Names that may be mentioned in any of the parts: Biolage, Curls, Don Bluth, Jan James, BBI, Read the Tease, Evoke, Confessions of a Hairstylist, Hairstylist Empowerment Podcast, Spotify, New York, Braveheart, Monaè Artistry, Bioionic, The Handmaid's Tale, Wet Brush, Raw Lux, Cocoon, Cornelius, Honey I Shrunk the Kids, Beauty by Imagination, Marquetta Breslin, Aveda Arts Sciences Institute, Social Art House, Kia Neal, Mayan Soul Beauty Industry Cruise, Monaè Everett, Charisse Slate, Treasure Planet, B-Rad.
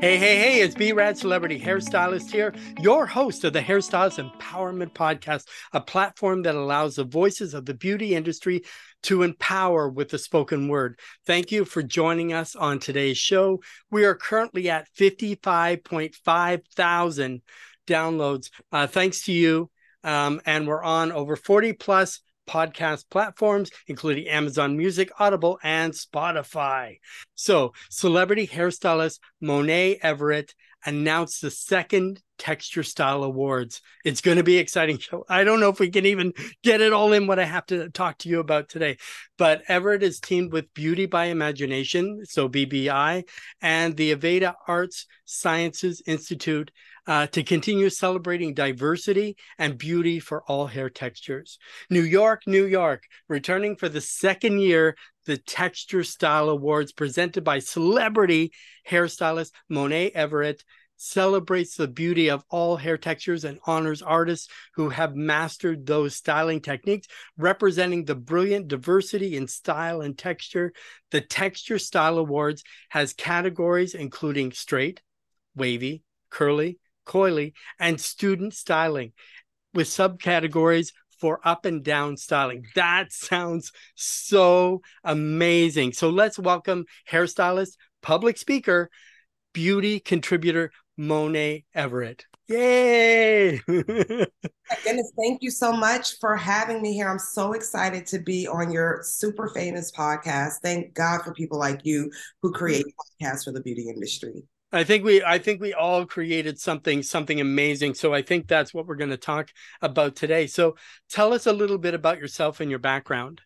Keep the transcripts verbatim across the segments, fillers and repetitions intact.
Hey, hey, hey, it's B-Rad Celebrity Hairstylist here, your host of the Hairstylist Empowerment Podcast, a platform that allows the voices of the beauty industry to empower with the spoken word. Thank you for joining us on today's show. We are currently at fifty-five point five thousand downloads, uh, thanks to you, um, and we're on over forty plus podcast platforms, including Amazon Music, Audible, and Spotify. So, celebrity hairstylist Monaè Everett announced the second Texture Style Awards. It's going to be an exciting show. I don't know if we can even get it all in what I have to talk to you about today, but Everett is teamed with Beauty by Imagination, so B B I, and the Aveda Arts Sciences Institute uh, to continue celebrating diversity and beauty for all hair textures. New York, New York, returning for the second year, the Texture Style Awards presented by celebrity hairstylist Monaè Everett celebrates the beauty of all hair textures and honors artists who have mastered those styling techniques, representing the brilliant diversity in style and texture. The Texture Style Awards has categories including straight, wavy, curly, coily, and student styling, with subcategories for up and down styling. That sounds so amazing. So let's welcome hairstylist, public speaker, beauty contributor, Monaè Everett. Yay! Goodness, thank you so much for having me here. I'm so excited to be on your super famous podcast. Thank God for people like you who create podcasts for the beauty industry. I think we I think we all created something, something amazing. So I think that's what we're going to talk about today. So tell us a little bit about yourself and your background.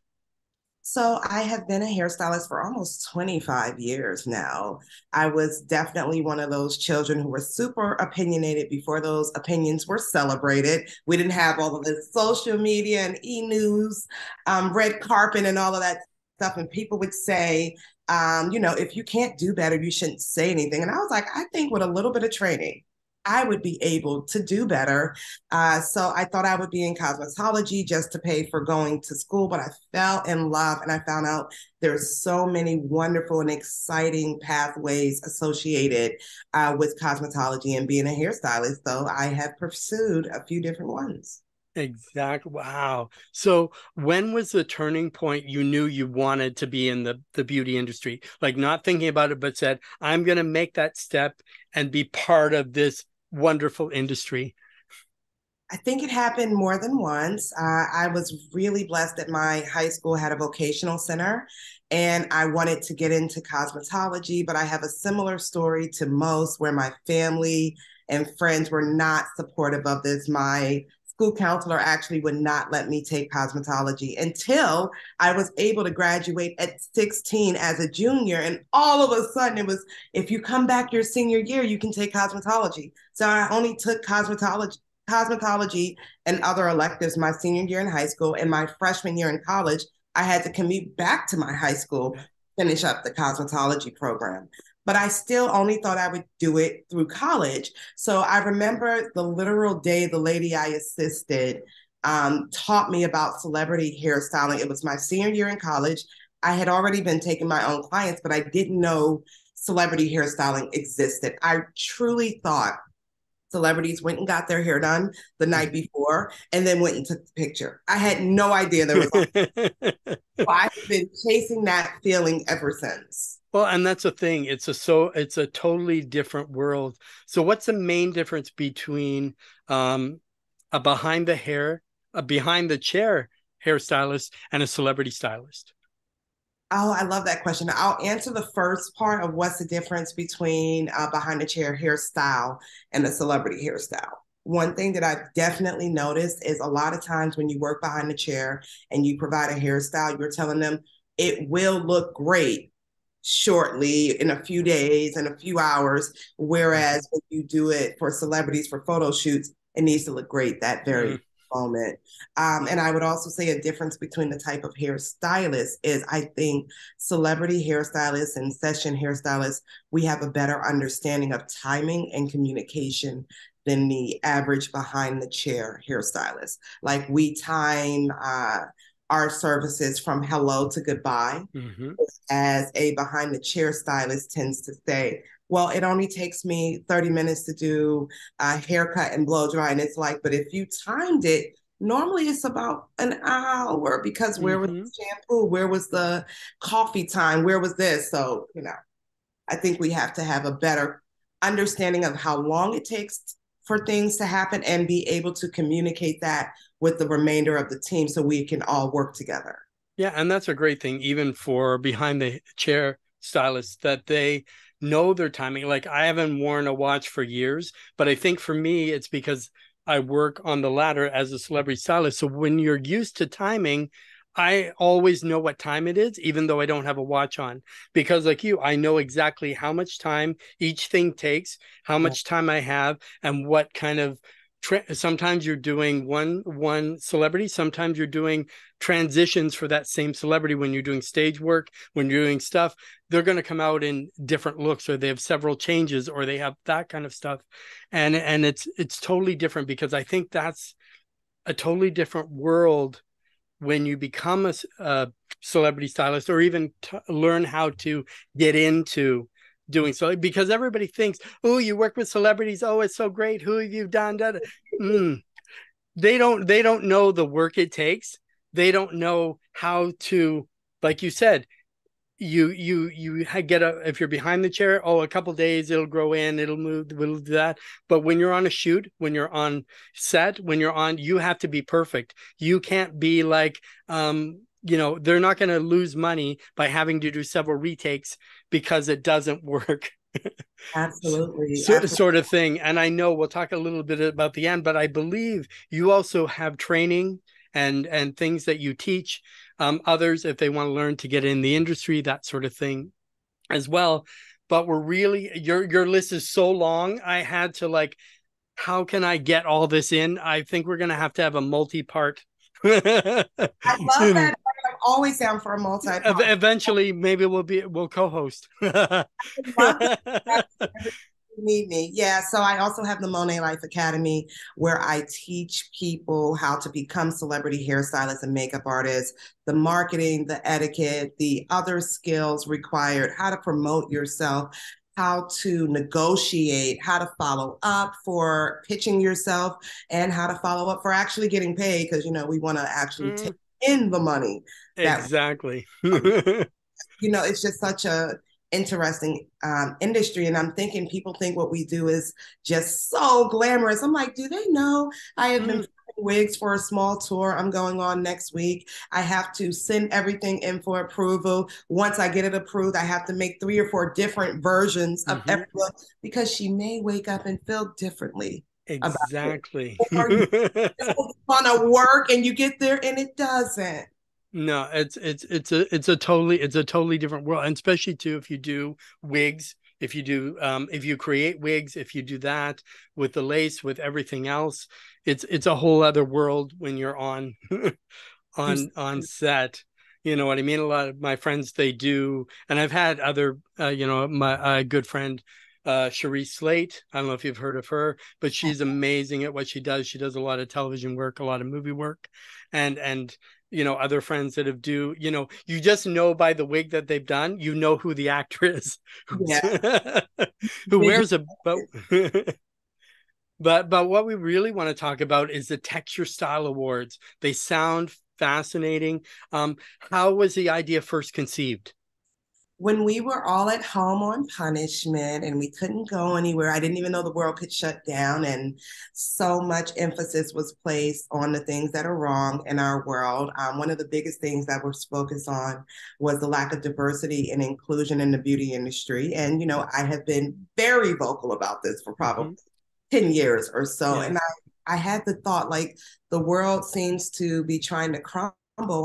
So I have been a hairstylist for almost twenty-five years now. I was definitely one of those children who were super opinionated before those opinions were celebrated. We didn't have all of this social media and e-news, um, red carpet and all of that stuff. And people would say, um, you know, if you can't do better, you shouldn't say anything. And I was like, I think with a little bit of training, I would be able to do better. Uh, so I thought I would be in cosmetology just to pay for going to school, but I fell in love and I found out there's so many wonderful and exciting pathways associated uh, with cosmetology and being a hairstylist. So I have pursued a few different ones. Exactly. Wow. So when was the turning point you knew you wanted to be in the, the beauty industry? Like not thinking about it, but said, I'm going to make that step and be part of this wonderful industry. I think it happened more than once. Uh, I was really blessed that my high school had a vocational center and I wanted to get into cosmetology, but I have a similar story to most where my family and friends were not supportive of this. My school counselor actually would not let me take cosmetology until I was able to graduate at sixteen as a junior. And all of a sudden it was, if you come back your senior year, you can take cosmetology. So I only took cosmetology, cosmetology and other electives my senior year in high school, and my freshman year in college, I had to commute back to my high school, finish up the cosmetology program. But I still only thought I would do it through college. So I remember the literal day the lady I assisted um, taught me about celebrity hairstyling. It was my senior year in college. I had already been taking my own clients, but I didn't know celebrity hairstyling existed. I truly thought celebrities went and got their hair done the night before and then went and took the picture. I had no idea there was all- so I've been chasing that feeling ever since. Well, and that's the thing. It's a so it's a totally different world. So what's the main difference between um, a behind the hair, a behind the chair hairstylist and a celebrity stylist? Oh, I love that question. I'll answer the first part of what's the difference between a behind the chair hairstyle and a celebrity hairstyle. One thing that I've definitely noticed is a lot of times when you work behind the chair and you provide a hairstyle, you're telling them it will look great shortly, in a few days, in a few hours, whereas when you do it for celebrities for photo shoots, it needs to look great that very mm-hmm. moment. Um, and I would also say a difference between the type of hairstylist is I think celebrity hairstylists and session hairstylists, we have a better understanding of timing and communication than the average behind the chair hairstylist. Like we time uh, our services from hello to goodbye, mm-hmm. as a behind the chair stylist tends to say, well, it only takes me thirty minutes to do a haircut and blow dry. And it's like, but if you timed it, normally it's about an hour, because where mm-hmm. was the shampoo? Where was the coffee time? Where was this? So, you know, I think we have to have a better understanding of how long it takes for things to happen and be able to communicate that with the remainder of the team so we can all work together. Yeah, and that's a great thing, even for behind the chair stylists, that they know their timing. Like, I haven't worn a watch for years, but I think for me, it's because I work on the ladder as a celebrity stylist. So when you're used to timing, I always know what time it is, even though I don't have a watch on, because like you, I know exactly how much time each thing takes, how much time I have, and what kind of tra- sometimes you're doing one, one celebrity. Sometimes you're doing transitions for that same celebrity. When you're doing stage work, when you're doing stuff, they're going to come out in different looks, or they have several changes, or they have that kind of stuff. And, and it's, it's totally different, because I think that's a totally different world when you become a, a celebrity stylist, or even t- learn how to get into doing so, because everybody thinks, oh, you work with celebrities. Oh, it's so great. Who have you done? Mm. They don't, they don't know the work it takes. They don't know how to, like you said, you, you, you get a, if you're behind the chair, oh, a couple days, it'll grow in, it'll move, it'll do that. But when you're on a shoot, when you're on set, when you're on, you have to be perfect. You can't be like, um, you know, they're not going to lose money by having to do several retakes because it doesn't work. Absolutely. so, Absolutely. Sort of thing. And I know we'll talk a little bit about the end, but I believe you also have training and, and things that you teach um, others if they want to learn to get in the industry, that sort of thing as well. But we're really, your, your list is so long. I had to like, how can I get all this in? I think we're going to have to have a multi-part. I love that. I'm always down for a multi-part. Eventually, maybe we'll be, we'll co-host. Need me. Yeah. So I also have the Monaè Life Academy, where I teach people how to become celebrity hairstylists and makeup artists, the marketing, the etiquette, the other skills required, how to promote yourself, how to negotiate, how to follow up for pitching yourself, and how to follow up for actually getting paid. Because, you know, we want to actually mm. take in the money. Exactly. That- you know, it's just such a interesting um, industry. And I'm thinking people think what we do is just so glamorous. I'm like, do they know I have mm. been putting wigs for a small tour I'm going on next week? I have to send everything in for approval. Once I get it approved, I have to make three or four different versions mm-hmm. of every look, because she may wake up and feel differently. Exactly. You want to work and you get there and it doesn't. No, it's it's it's a it's a totally it's a totally different world, and especially too if you do wigs, if you do um, if you create wigs, if you do that with the lace, with everything else, it's it's a whole other world when you're on on on set. You know what I mean? A lot of my friends, they do, and I've had other, uh, you know, my uh, good friend. Uh, Charisse Slate. I don't know if you've heard of her, but she's amazing at what she does. She does a lot of television work, a lot of movie work, and and you know other friends that have do. You know, you just know by the wig that they've done. You know who the actor is, yeah. who wears a. But, but but what we really want to talk about is the Texture Style Awards. They sound fascinating. Um, how was the idea first conceived? When we were all at home on punishment and we couldn't go anywhere, I didn't even know the world could shut down. And so much emphasis was placed on the things that are wrong in our world. Um, one of the biggest things that was focused on was the lack of diversity and inclusion in the beauty industry. And, you know, I have been very vocal about this for probably mm-hmm. ten years or so. Yeah. And I, I had the thought, like, the world seems to be trying to crumble.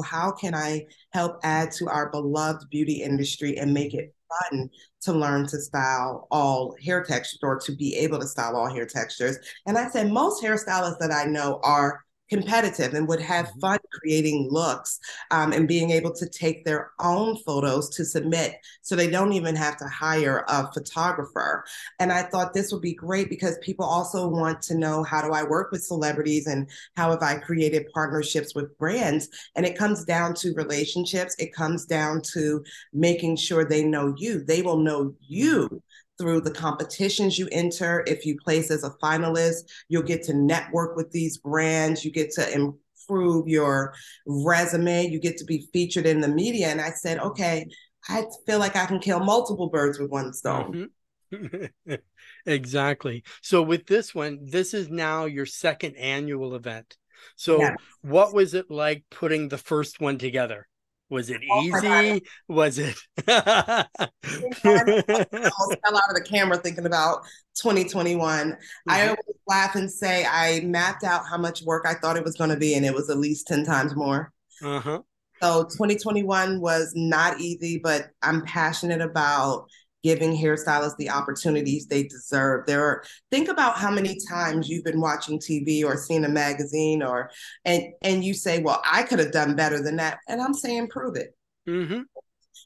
How can I help add to our beloved beauty industry and make it fun to learn to style all hair textures, or to be able to style all hair textures? And I said, most hairstylists that I know are competitive and would have fun creating looks um, and being able to take their own photos to submit, so they don't even have to hire a photographer. And I thought this would be great, because people also want to know, how do I work with celebrities, and how have I created partnerships with brands? And it comes down to relationships. It comes down to making sure they know you. They will know you through the competitions you enter. If you place as a finalist, you'll get to network with these brands. You get to improve your resume. You get to be featured in the media. And I said, okay, I feel like I can kill multiple birds with one stone. Mm-hmm. Exactly. So with this one, this is now your second annual event. So yes. What was it like putting the first one together? Was it oh easy? Was it? I almost fell out of the camera thinking about twenty twenty-one. Mm-hmm. I always laugh and say I mapped out how much work I thought it was going to be, and it was at least ten times more. Uh-huh. So twenty twenty-one was not easy, but I'm passionate about giving hairstylists the opportunities they deserve. There are, think about how many times you've been watching T V or seen a magazine or, and, and you say, well, I could have done better than that. And I'm saying, prove it. Mm-hmm.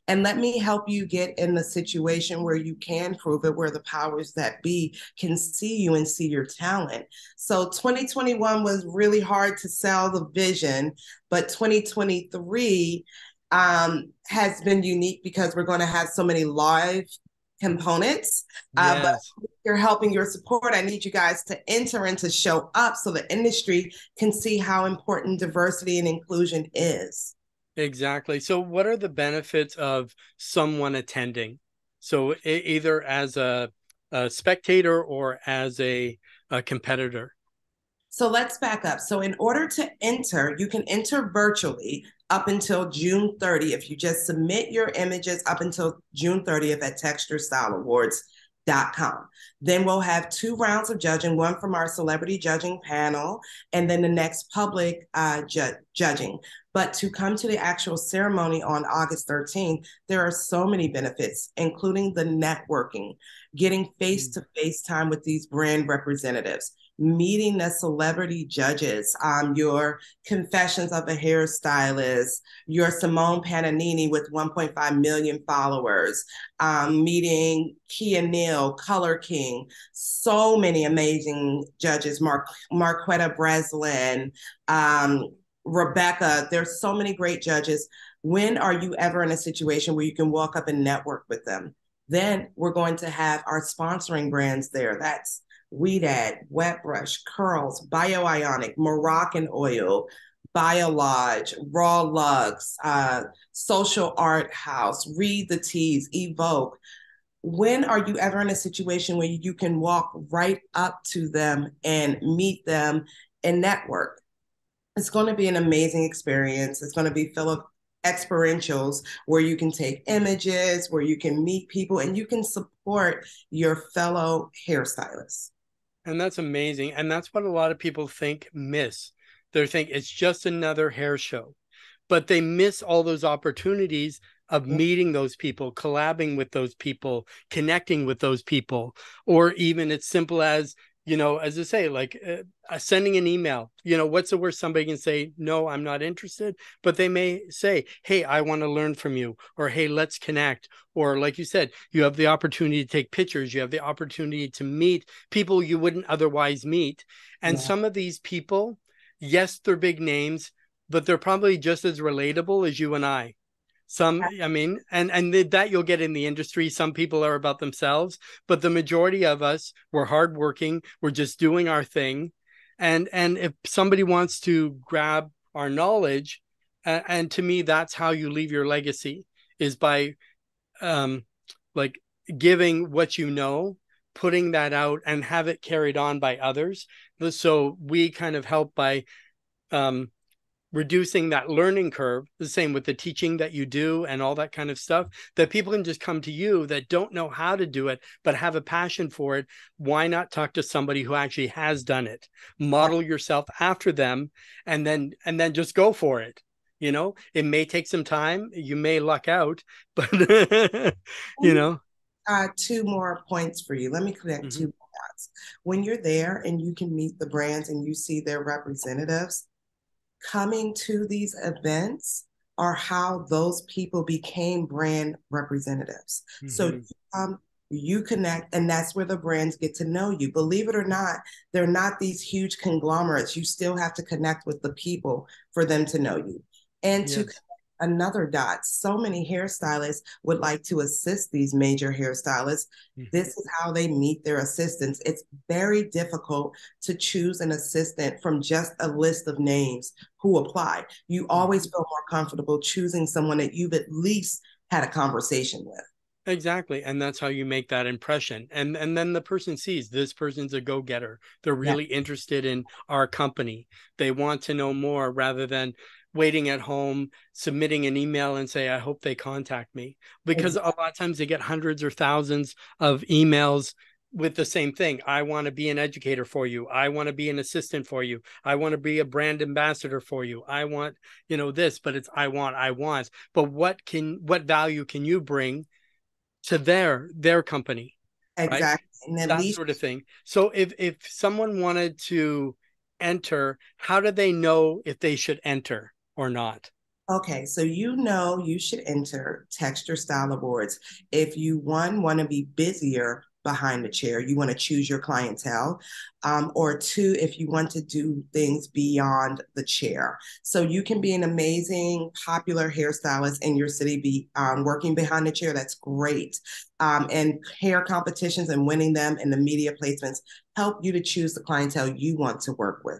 And let me help you get in the situation where you can prove it, where the powers that be can see you and see your talent. So twenty twenty-one was really hard to sell the vision, but twenty twenty-three Um, has been unique because we're going to have so many live components. Uh, yes. But if you're helping your support, I need you guys to enter and to show up so the industry can see how important diversity and inclusion is. Exactly. So what are the benefits of someone attending? So either as a, a spectator or as a, a competitor? So let's back up. So in order to enter, you can enter virtually up until June thirtieth. If you just submit your images up until June thirtieth at texture style awards dot com. Then we'll have two rounds of judging, one from our celebrity judging panel, and then the next public uh, ju- judging. But to come to the actual ceremony on August thirteenth, there are so many benefits, including the networking, getting face-to-face time with these brand representatives, meeting the celebrity judges, um, your Confessions of a Hairstylist, your Simone Pananini with one point five million followers, um, meeting Kia Neal, Color King, so many amazing judges, Mar- Marquetta Breslin, um, Rebecca, there's so many great judges. When are you ever in a situation where you can walk up and network with them? Then we're going to have our sponsoring brands there. That's Weed Ed, Wet Brush, Curls, Bioionic, Moroccan Oil, Biolage, Raw Lux, uh, Social Art House, Read the Tease, Evoke. When are you ever in a situation where you can walk right up to them and meet them and network? It's going to be an amazing experience. It's going to be full of experientials where you can take images, where you can meet people, and you can support your fellow hairstylists. And that's amazing. And that's what a lot of people think miss. They think it's just another hair show, but they miss all those opportunities of meeting those people, collabing with those people, connecting with those people, or even it's simple as, you know, as I say, like uh, sending an email, you know, what's the worst somebody can say, no, I'm not interested, but they may say, hey, I want to learn from you, or hey, let's connect. Or like you said, you have the opportunity to take pictures. You have the opportunity to meet people you wouldn't otherwise meet. And yeah. Some of these people, yes, they're big names, but they're probably just as relatable as you and I. Some, I mean, and, and that you'll get in the industry. Some people are about themselves, but the majority of us, we're hardworking. We're just doing our thing. And, and if somebody wants to grab our knowledge, uh, and to me, that's how you leave your legacy, is by um, like giving what you know, putting that out and have it carried on by others. So we kind of help by um reducing that learning curve, the same with the teaching that you do and all that kind of stuff, that people can just come to you that don't know how to do it, but have a passion for it. Why not talk to somebody who actually has done it? Model yourself after them and then and then just go for it. You know, it may take some time. You may luck out, but, you know. Uh, two more points for you. Let me connect mm-hmm. two more dots. When you're there and you can meet the brands and you see their representatives, coming to these events are how those people became brand representatives. Mm-hmm. So um, you connect, and that's where the brands get to know you. Believe it or not, they're not these huge conglomerates. You still have to connect with the people for them to know you. And yes. to connect Another dot. So many hairstylists would like to assist these major hairstylists. Mm-hmm. This is how they meet their assistants. It's very difficult to choose an assistant from just a list of names who apply. You always feel more comfortable choosing someone that you've at least had a conversation with. Exactly. And that's how you make that impression. And and then the person sees this person's a go-getter. They're really yeah. interested in our company. They want to know more rather than waiting at home, submitting an email and say, I hope they contact me. Because mm-hmm. a lot of times they get hundreds or thousands of emails with the same thing. I want to be an educator for you. I want to be an assistant for you. I want to be a brand ambassador for you. I want, you know, this, but it's I want, I want. But what can, what value can you bring to their their company? Exactly. Right? And then that least- sort of thing. So if if someone wanted to enter, how do they know if they should enter or not? Okay, so you know you should enter Texture Style Awards if you, one, want to be busier behind the chair, you want to choose your clientele, um, or two, if you want to do things beyond the chair. So you can be an amazing, popular hairstylist in your city, be um, working behind the chair, that's great. Um, and hair competitions and winning them and the media placements help you to choose the clientele you want to work with.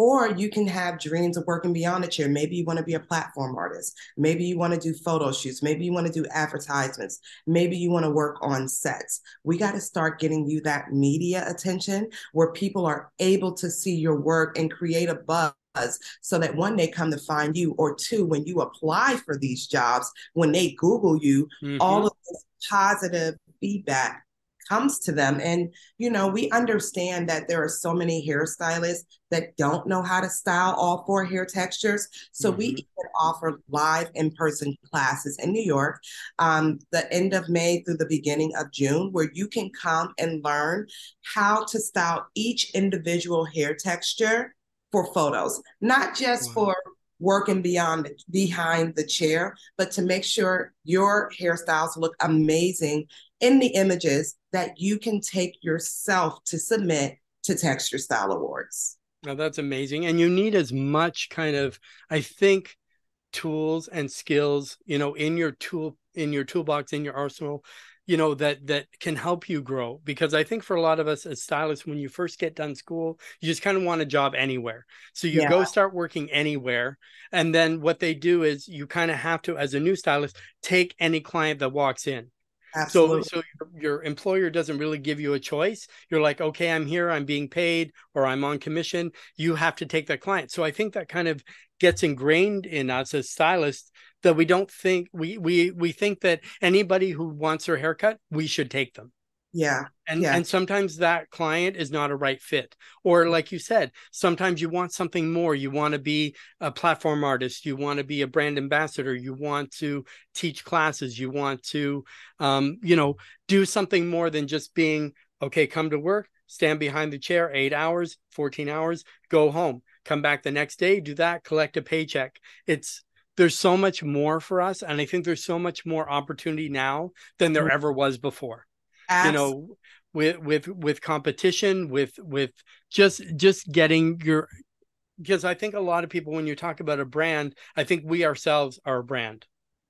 Or you can have dreams of working beyond the chair. Maybe you want to be a platform artist. Maybe you want to do photo shoots. Maybe you want to do advertisements. Maybe you want to work on sets. We got to start getting you that media attention where people are able to see your work and create a buzz so that one, they come to find you, or two, when you apply for these jobs, when they Google you, mm-hmm. all of this positive feedback comes to them. And, you know, we understand that there are so many hairstylists that don't know how to style all four hair textures. So mm-hmm. we even offer live in-person classes in New York, um, the end of May through the beginning of June, where you can come and learn how to style each individual hair texture for photos, not just wow. for working beyond behind the chair, but to make sure your hairstyles look amazing in the images that you can take yourself to submit to Texture Style Awards. Now that's amazing. And you need as much kind of, I think, tools and skills, you know, in your tool, in your toolbox, in your arsenal, you know, that that can help you grow. Because I think for a lot of us as stylists, when you first get done school, you just kind of want a job anywhere. So you yeah. go start working anywhere. And then what they do is you kind of have to, as a new stylist, take any client that walks in. Absolutely. So, so your, your employer doesn't really give you a choice. You're like, okay, I'm here, I'm being paid, or I'm on commission. You have to take that client. So I think that kind of gets ingrained in us as stylists that we don't think, we we we think that anybody who wants their haircut, we should take them. Yeah. And yeah. and sometimes that client is not a right fit. Or like you said, sometimes you want something more. You want to be a platform artist. You want to be a brand ambassador. You want to teach classes. You want to, um, you know, do something more than just being, okay, come to work, stand behind the chair, eight hours, fourteen hours, go home, come back the next day, do that, collect a paycheck. It's, there's so much more for us. And I think there's so much more opportunity now than there ever was before. Absolutely. You know, with, with, with competition, with, with just, just getting your, because I think a lot of people, when you talk about a brand, I think we ourselves are a brand.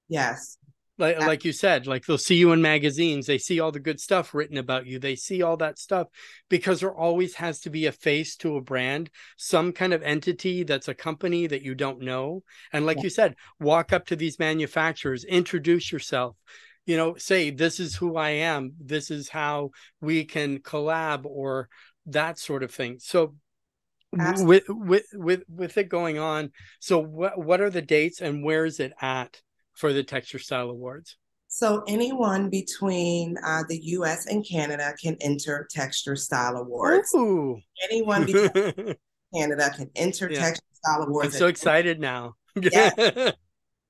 Yes. Like, like you said, like they'll see you in magazines. They see all the good stuff written about you. They see all that stuff because there always has to be a face to a brand, some kind of entity that's a company that you don't know. And like yeah. you said, walk up to these manufacturers, introduce yourself. You know, say, this is who I am. This is how we can collab, or that sort of thing. So with, with with with it going on, so what what are the dates and where is it at for the Texture Style Awards? So anyone between uh, the U S and Canada can enter Texture Style Awards. Ooh. Anyone between Canada can enter yeah. Texture Style Awards. I'm so excited now. Yeah.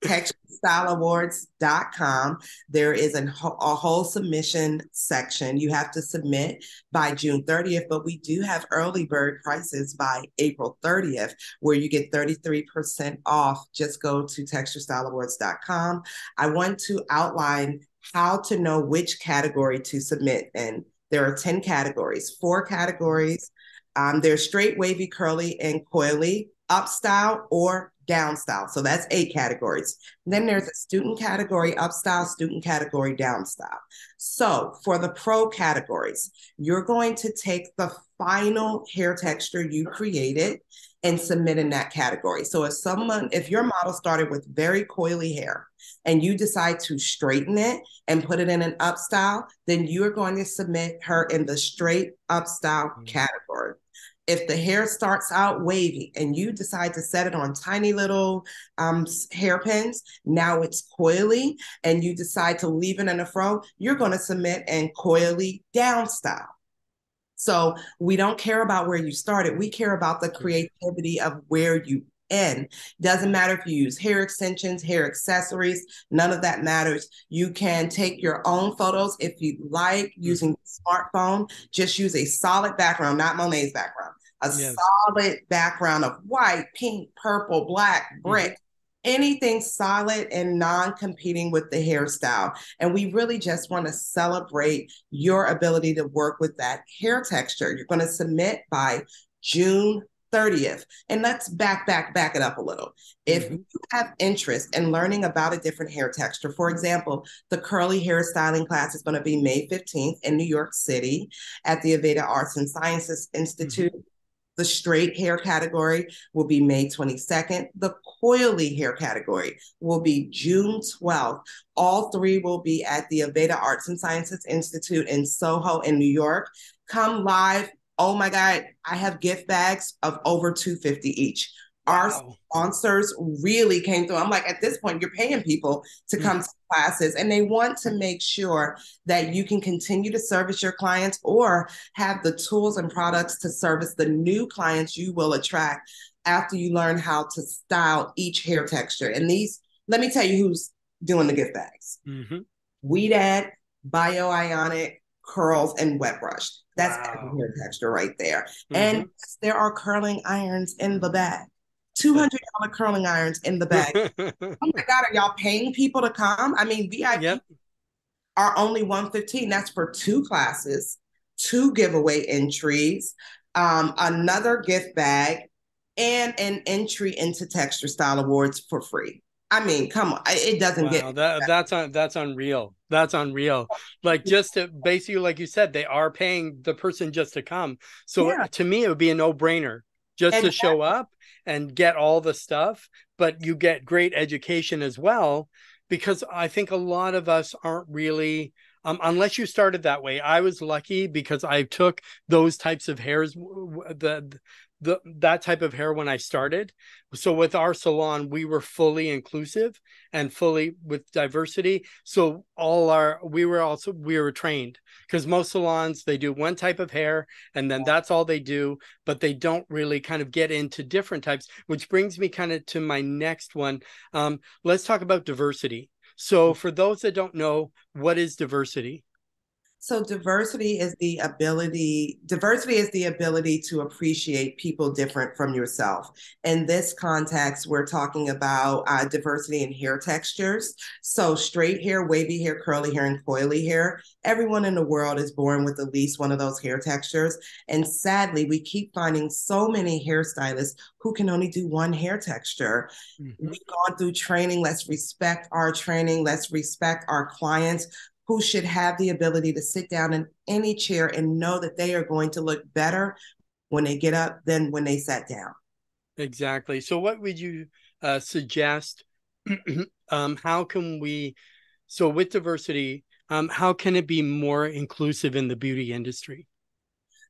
texture style awards dot com. There is a, a whole submission section. You have to submit by June thirtieth, but we do have early bird prices by April thirtieth, where you get thirty-three percent off. Just go to texture style awards dot com. I want to outline how to know which category to submit. And there are ten categories, four categories. Um, there's straight, wavy, curly, and coily, upstyle, or down style. So that's eight categories. Then there's a student category, up style, student category, down style. So for the pro categories, you're going to take the final hair texture you created and submit in that category. So if someone, if your model started with very coily hair and you decide to straighten it and put it in an up style, then you are going to submit her in the straight up style mm-hmm. category. If the hair starts out wavy and you decide to set it on tiny little um, hairpins, now it's coily, and you decide to leave it in a fro, you're going to submit in coily down style. So we don't care about where you started. We care about the creativity of where you end. Doesn't matter if you use hair extensions, hair accessories, none of that matters. You can take your own photos if you like using the smartphone. Just use a solid background, not Monaè's background. A yes. solid background of white, pink, purple, black, brick, mm-hmm. anything solid and non-competing with the hairstyle. And we really just want to celebrate your ability to work with that hair texture. You're going to submit by June thirtieth. And let's back, back, back it up a little. If mm-hmm. you have interest in learning about a different hair texture, for example, the curly hair styling class is going to be May fifteenth in New York City at the Aveda Arts and Sciences Institute. Mm-hmm. The straight hair category will be May twenty-second. The coily hair category will be June twelfth. All three will be at the Aveda Arts and Sciences Institute in Soho in New York. Come live. Oh my God, I have gift bags of over two hundred fifty dollars each. Our wow. sponsors really came through. I'm like, at this point, you're paying people to come mm-hmm. to classes, and they want to make sure that you can continue to service your clients or have the tools and products to service the new clients you will attract after you learn how to style each hair texture. And these, let me tell you who's doing the gift bags. Mm-hmm. Weed Ed, Bioionic, Curls, and Wet Brush. That's wow. every hair texture right there. Mm-hmm. And there are curling irons in the bag. two hundred dollars curling irons in the bag. Oh my God, are y'all paying people to come? I mean, V I P yep. are only one hundred fifteen dollars. That's for two classes, two giveaway entries, um, another gift bag, and an entry into Texture Style Awards for free. I mean, come on, it doesn't wow, get that, that's un, that's unreal. That's unreal. Like, just to basically, like you said, they are paying the person just to come. So yeah. to me, it would be a no brainer just exactly. to show up and get all the stuff, but you get great education as well, because I think a lot of us aren't really, um, unless you started that way. I was lucky because I took those types of hairs, the, The, that type of hair when I started. So with our salon, we were fully inclusive and fully with diversity. So all our, we were also, we were trained, because most salons, they do one type of hair and then that's all they do, but they don't really kind of get into different types, which brings me kind of to my next one. Um, let's talk about diversity. So for those that don't know, what is diversity? So diversity is the ability, diversity is the ability to appreciate people different from yourself. In this context, we're talking about uh, diversity in hair textures. So straight hair, wavy hair, curly hair, and coily hair. Everyone in the world is born with at least one of those hair textures. And sadly, we keep finding so many hairstylists who can only do one hair texture. Mm-hmm. We've gone through training. Let's respect our training. Let's respect our clients, who should have the ability to sit down in any chair and know that they are going to look better when they get up than when they sat down. Exactly. So what would you uh, suggest? um, how can we, so with diversity, um, how can it be more inclusive in the beauty industry?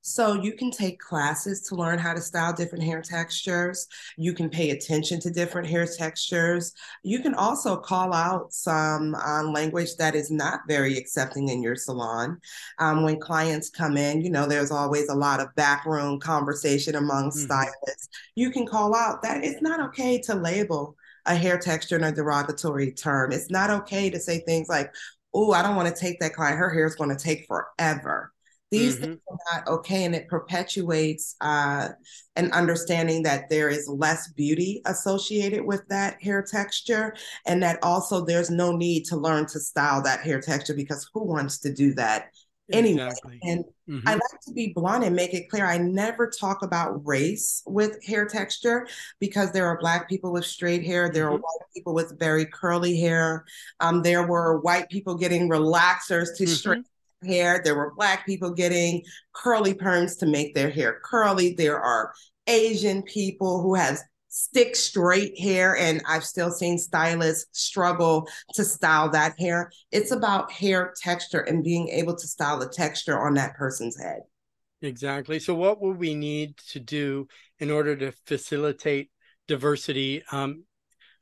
So you can take classes to learn how to style different hair textures. You can pay attention to different hair textures. You can also call out some uh, language that is not very accepting in your salon. Um, when clients come in, you know, there's always a lot of backroom conversation among mm-hmm. stylists. You can call out that it's not okay to label a hair texture in a derogatory term. It's not okay to say things like, oh, I don't want to take that client. Her hair is going to take forever. These mm-hmm. things are not okay, and it perpetuates uh, an understanding that there is less beauty associated with that hair texture, and that also there's no need to learn to style that hair texture, because who wants to do that anyway. Exactly. And mm-hmm. I like to be blunt and make it clear. I never talk about race with hair texture, because there are Black people with straight hair. There mm-hmm. are white people with very curly hair. Um, there were white people getting relaxers to mm-hmm. straight hair. There were Black people getting curly perms to make their hair curly. There are Asian people who have stick straight hair, and I've still seen stylists struggle to style that hair. It's about hair texture and being able to style the texture on that person's head. Exactly. So what would we need to do in order to facilitate diversity um,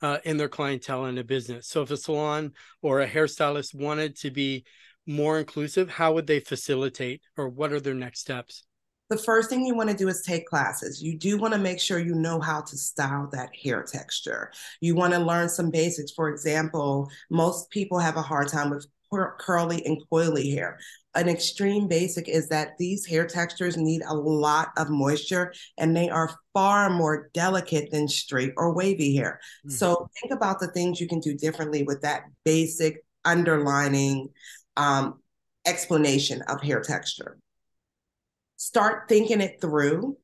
uh, in their clientele in a business? So if a salon or a hairstylist wanted to be more inclusive, how would they facilitate, or what are their next steps? The first thing you want to do is take classes. You do want to make sure you know how to style that hair texture. You want to learn some basics. For example, most people have a hard time with curly and coily hair. An extreme basic is that these hair textures need a lot of moisture, and they are far more delicate than straight or wavy hair. Mm-hmm. So think about the things you can do differently with that basic underlining um, explanation of hair texture. Start thinking it through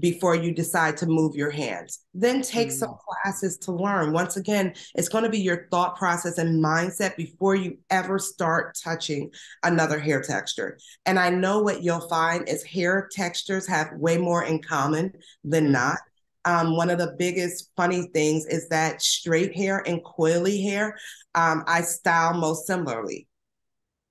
before you decide to move your hands. Then take mm-hmm. some classes to learn. Once again, it's going to be your thought process and mindset before you ever start touching another hair texture. And I know what you'll find is hair textures have way more in common than not. Um, one of the biggest funny things is that straight hair and coily hair, um, I style most similarly.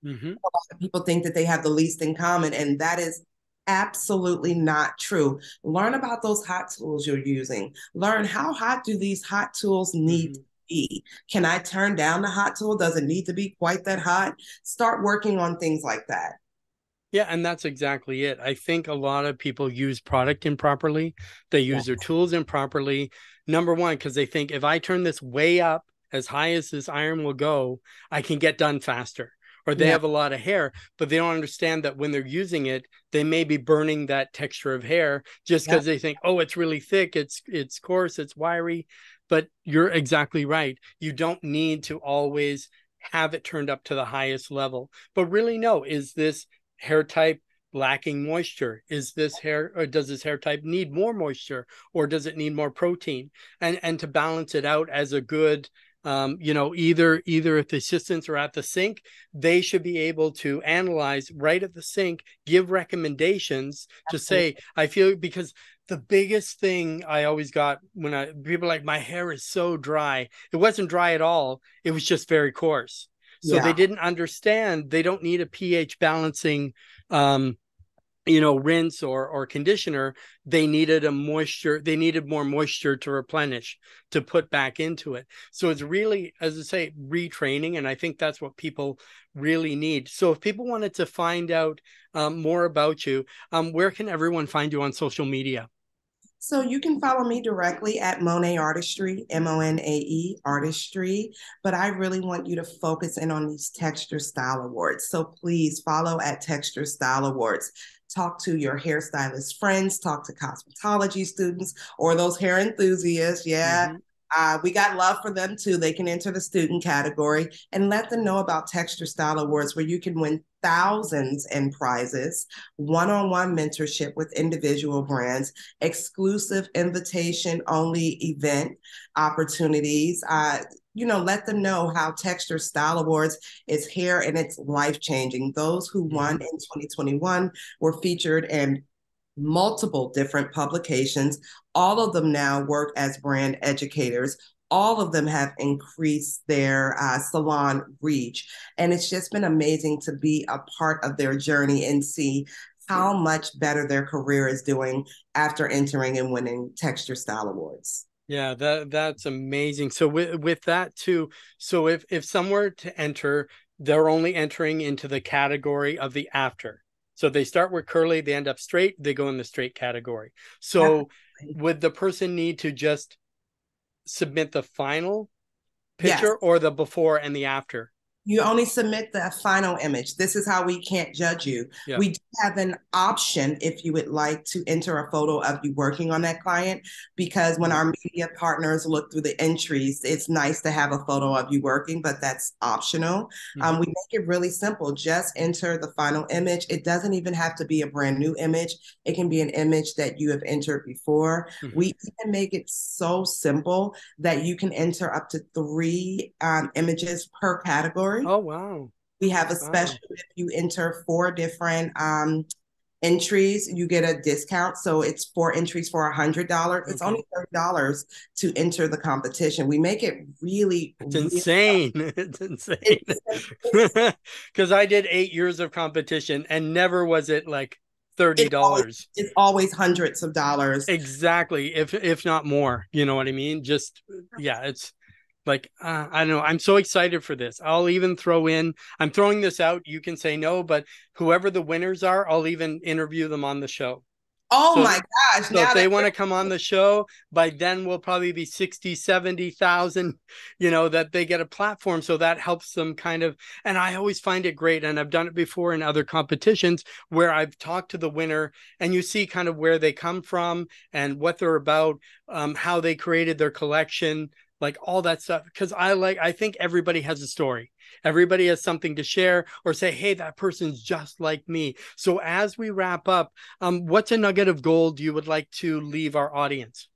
Mm-hmm. A lot of people think that they have the least in common, and that is absolutely not true. Learn about those hot tools you're using. Learn how hot do these hot tools need mm-hmm. to be? Can I turn down the hot tool? Does it need to be quite that hot? Start working on things like that. Yeah, and that's exactly it. I think a lot of people use product improperly. They use yeah. their tools improperly. Number one, because they think if I turn this way up as high as this iron will go, I can get done faster. Or they yeah. have a lot of hair, but they don't understand that when they're using it, they may be burning that texture of hair just because yeah. they think, oh, it's really thick, it's it's coarse, it's wiry. But you're exactly right. You don't need to always have it turned up to the highest level. But really, no, is this hair type lacking moisture? Is this hair, or does this hair type need more moisture, or does it need more protein? And and to balance it out as a good Um, you know, either either if the assistants are at the sink, they should be able to analyze right at the sink, give recommendations to Absolutely. say, I feel, because the biggest thing I always got when I, people are like, my hair is so dry. It wasn't dry at all. It was just very coarse. So yeah. they didn't understand. They don't need a pH balancing, um, you know, rinse or or conditioner. They needed a moisture, they needed more moisture to replenish, to put back into it. So it's really, as I say, retraining. And I think that's what people really need. So if people wanted to find out um, more about you, um, where can everyone find you on social media? So you can follow me directly at Monaè Artistry, M O N A E Artistry, but I really want you to focus in on these Texture Style Awards. So please follow at Texture Style Awards. Talk to your hairstylist friends, talk to cosmetology students or those hair enthusiasts. Yeah, mm-hmm. uh, we got love for them too. They can enter the student category, and let them know about Texture Style Awards, where you can win thousands in prizes, one-on-one mentorship with individual brands, exclusive invitation-only event opportunities. Uh, you know, let them know how Texture Style Awards is here and it's life-changing. Those who won in twenty twenty-one were featured in multiple different publications. All of them now work as brand educators. All of them have increased their uh, salon reach. And it's just been amazing to be a part of their journey and see how much better their career is doing after entering and winning Texture Style Awards. Yeah, that that's amazing. So with, with that too, so if, if some were to enter, they're only entering into the category of the after. So they start with curly, they end up straight, they go in the straight category. So Definitely. Would the person need to just submit the final picture yes. or the before and the after? You only submit the final image. This is how we can't judge you. Yeah. We do have an option if you would like to enter a photo of you working on that client, because when our media partners look through the entries, it's nice to have a photo of you working, but that's optional. Mm-hmm. Um, we make it really simple. Just enter the final image. It doesn't even have to be a brand new image. It can be an image that you have entered before. Mm-hmm. We even make it so simple that you can enter up to three um, images per category. Oh, wow. We have a special, wow. If you enter four different um, entries, you get a discount. So it's four entries for one hundred dollars. Okay. It's only thirty dollars to enter the competition. We make it really, it's really insane. It's insane. Because I did eight years of competition and never was it like thirty dollars. It's always, it's always hundreds of dollars. Exactly. If, if not more, you know what I mean? Just, yeah, it's. Like, uh, I don't know. I'm so excited for this. I'll even throw in, I'm throwing this out. You can say no, but whoever the winners are, I'll even interview them on the show. Oh so, my gosh. So now if they want to come on the show, by then we'll probably be sixty, seventy thousand, you know, that they get a platform. So that helps them kind of, and I always find it great. And I've done it before in other competitions where I've talked to the winner and you see kind of where they come from and what they're about, um, how they created their collection, like all that stuff. Cause I like, I think everybody has a story. Everybody has something to share or say, hey, that person's just like me. So as we wrap up, um, what's a nugget of gold you would like to leave our audience?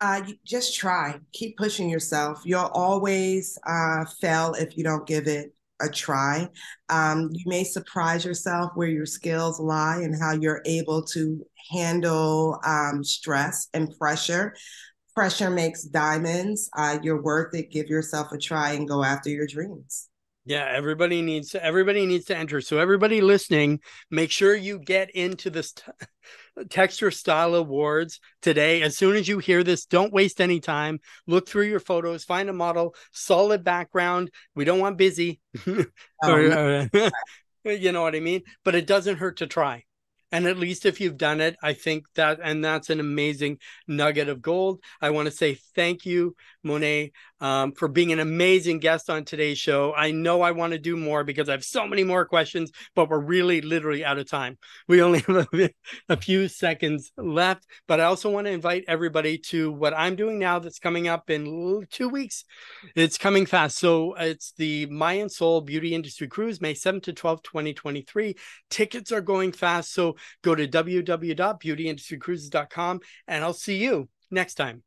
Uh, just try, keep pushing yourself. You'll always uh, fail if you don't give it a try. Um, you may surprise yourself where your skills lie and how you're able to handle um, stress and pressure. Pressure makes diamonds. Uh, you're worth it. Give yourself a try and go after your dreams. Yeah, everybody needs to, everybody needs to enter. So everybody listening, make sure you get into this t- Texture Style Awards today. As soon as you hear this, don't waste any time. Look through your photos, find a model, solid background. We don't want busy. Oh, or, uh, you know what I mean? But it doesn't hurt to try. And at least if you've done it, I think that, and that's an amazing nugget of gold. I want to say thank you, Monaè, um, for being an amazing guest on today's show. I know I want to do more because I have so many more questions, but we're really literally out of time. We only have a, a few seconds left, but I also want to invite everybody to what I'm doing now that's coming up in two weeks. It's coming fast. So it's the Mayan Soul Beauty Industry Cruise, May seventh to twelfth, twenty twenty-three. Tickets are going fast. So go to w w w dot beauty industry cruises dot com and I'll see you next time.